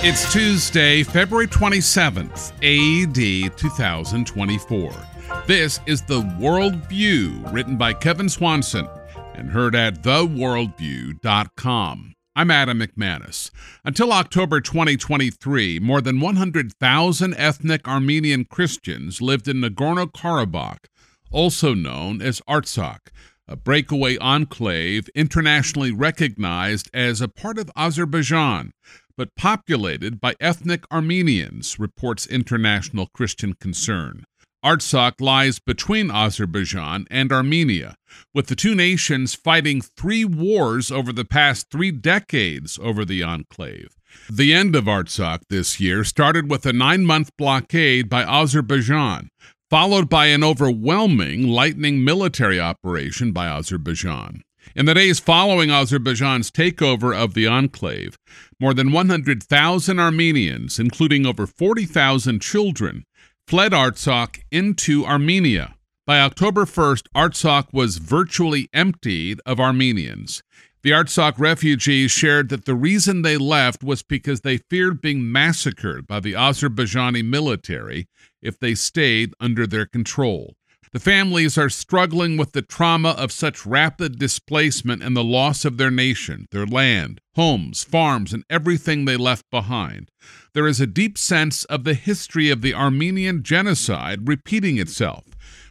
It's Tuesday, February 27th, A.D. 2024. This is The Worldview, written by Kevin Swanson and heard at TheWorldview.com. I'm Adam McManus. Until October 2023, more than 100,000 ethnic Armenian Christians lived in Nagorno-Karabakh, also known as Artsakh, a breakaway enclave internationally recognized as a part of Azerbaijan, but populated by ethnic Armenians, reports International Christian Concern. Artsakh lies between Azerbaijan and Armenia, with the two nations fighting three wars over the past three decades over the enclave. The end of Artsakh this year started with a 9-month blockade by Azerbaijan, followed by an overwhelming, lightning military operation by Azerbaijan. In the days following Azerbaijan's takeover of the enclave, more than 100,000 Armenians, including over 40,000 children, fled Artsakh into Armenia. By October 1st, Artsakh was virtually emptied of Armenians. The Artsakh refugees shared that the reason they left was because they feared being massacred by the Azerbaijani military if they stayed under their control. The families are struggling with the trauma of such rapid displacement and the loss of their nation, their land, homes, farms, and everything they left behind. There is a deep sense of the history of the Armenian genocide repeating itself,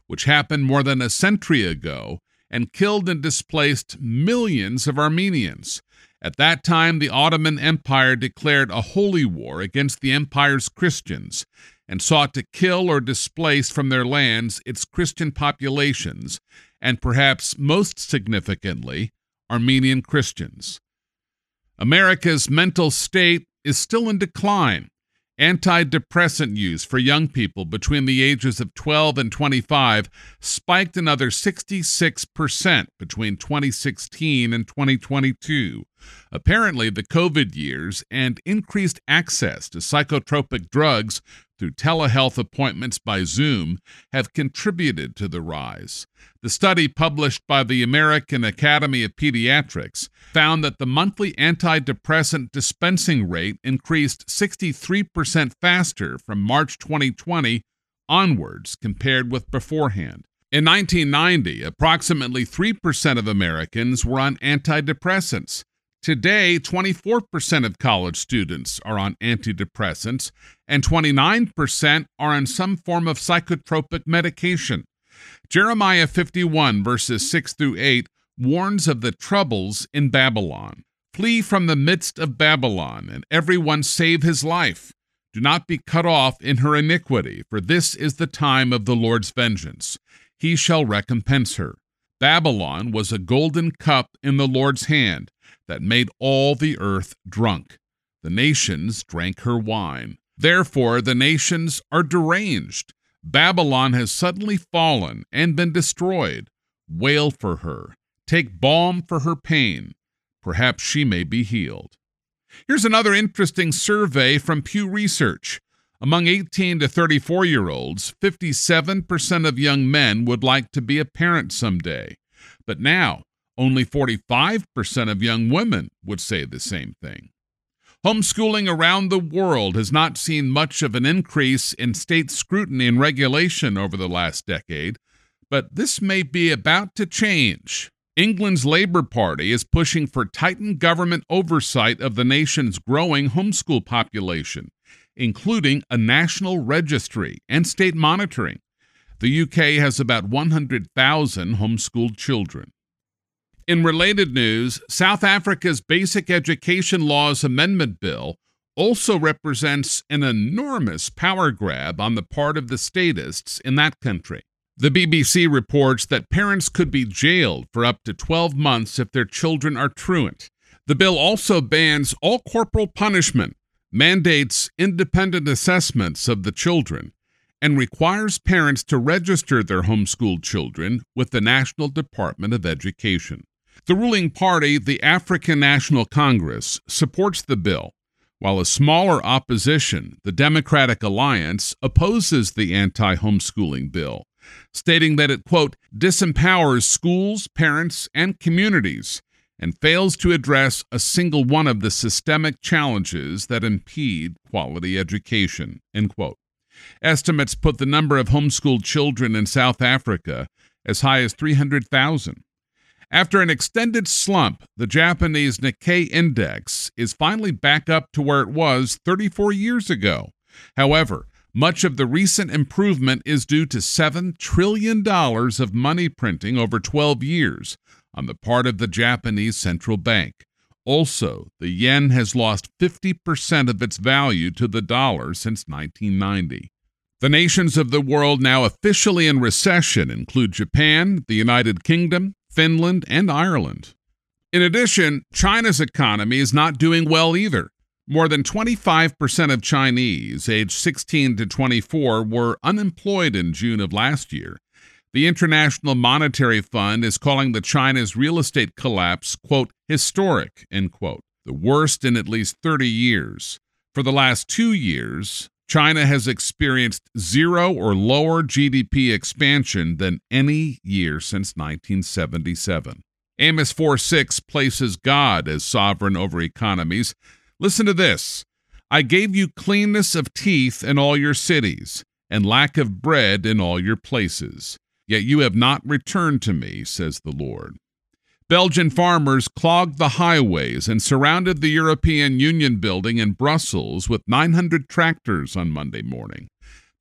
which happened more than a century ago and killed and displaced millions of Armenians. At that time, the Ottoman Empire declared a holy war against the empire's Christians and sought to kill or displace from their lands its Christian populations, and perhaps most significantly, Armenian Christians. America's mental state is still in decline. Antidepressant use for young people between the ages of 12 and 25 spiked another 66% between 2016 and 2022. Apparently, the COVID years and increased access to psychotropic drugs through telehealth appointments by Zoom have contributed to the rise. The study published by the American Academy of Pediatrics found that the monthly antidepressant dispensing rate increased 63% faster from March 2020 onwards compared with beforehand. In 1990, approximately 3% of Americans were on antidepressants. Today, 24% of college students are on antidepressants, and 29% are on some form of psychotropic medication. Jeremiah 51, verses 6 through 8, warns of the troubles in Babylon. Flee from the midst of Babylon, and everyone save his life. Do not be cut off in her iniquity, for this is the time of the Lord's vengeance. He shall recompense her. Babylon was a golden cup in the Lord's hand that made all the earth drunk. The nations drank her wine. Therefore, the nations are deranged. Babylon has suddenly fallen and been destroyed. Wail for her. Take balm for her pain. Perhaps she may be healed. Here's another interesting survey from Pew Research. Among 18 to 34-year-olds, 57% of young men would like to be a parent someday. But now, only 45% of young women would say the same thing. Homeschooling around the world has not seen much of an increase in state scrutiny and regulation over the last decade, but this may be about to change. England's Labour Party is pushing for tightened government oversight of the nation's growing homeschool population, including a national registry and state monitoring. The UK has about 100,000 homeschooled children. In related news, South Africa's Basic Education Laws Amendment Bill also represents an enormous power grab on the part of the statists in that country. The BBC reports that parents could be jailed for up to 12 months if their children are truant. The bill also bans all corporal punishment, mandates independent assessments of the children, and requires parents to register their homeschooled children with the National Department of Education. The ruling party, the African National Congress, supports the bill, while a smaller opposition, the Democratic Alliance, opposes the anti-homeschooling bill, stating that it, quote, disempowers schools, parents, and communities, and fails to address a single one of the systemic challenges that impede quality education." End quote. Estimates put the number of homeschooled children in South Africa as high as 300,000. After an extended slump, the Japanese Nikkei Index is finally back up to where it was 34 years ago. However, much of the recent improvement is due to $7 trillion of money printing over 12 years on the part of the Japanese central bank. Also, the yen has lost 50% of its value to the dollar since 1990. The nations of the world now officially in recession include Japan, the United Kingdom, Finland, and Ireland. In addition, China's economy is not doing well either. More than 25% of Chinese aged 16 to 24 were unemployed in June of last year. The International Monetary Fund is calling the China's real estate collapse, quote, historic, end quote, the worst in at least 30 years. For the last 2 years, China has experienced zero or lower GDP expansion than any year since 1977. Amos 4:6 places God as sovereign over economies. Listen to this. "I gave you cleanness of teeth in all your cities, and lack of bread in all your places. Yet you have not returned to me, says the Lord." Belgian farmers clogged the highways and surrounded the European Union building in Brussels with 900 tractors on Monday morning.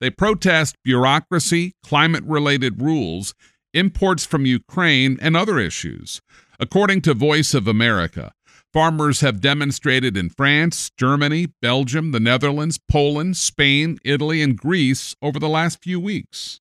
They protest bureaucracy, climate-related rules, imports from Ukraine, and other issues. According to Voice of America, farmers have demonstrated in France, Germany, Belgium, the Netherlands, Poland, Spain, Italy, and Greece over the last few weeks.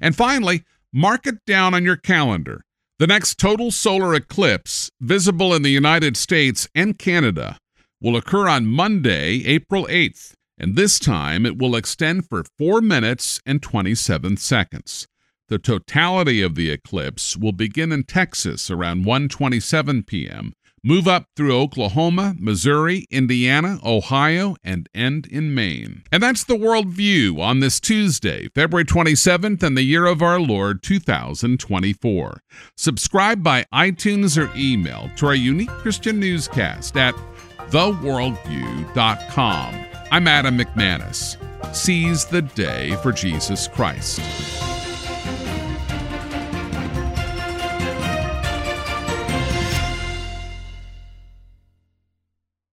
And finally, mark it down on your calendar. The next total solar eclipse, visible in the United States and Canada, will occur on Monday, April 8th, and this time it will extend for 4 minutes and 27 seconds. The totality of the eclipse will begin in Texas around 1:27 p.m., move up through Oklahoma, Missouri, Indiana, Ohio, and end in Maine. And that's The World View on this Tuesday, February 27th, in the year of our Lord, 2024. Subscribe by iTunes or email to our unique Christian newscast at TheWorldview.com. I'm Adam McManus. Seize the day for Jesus Christ.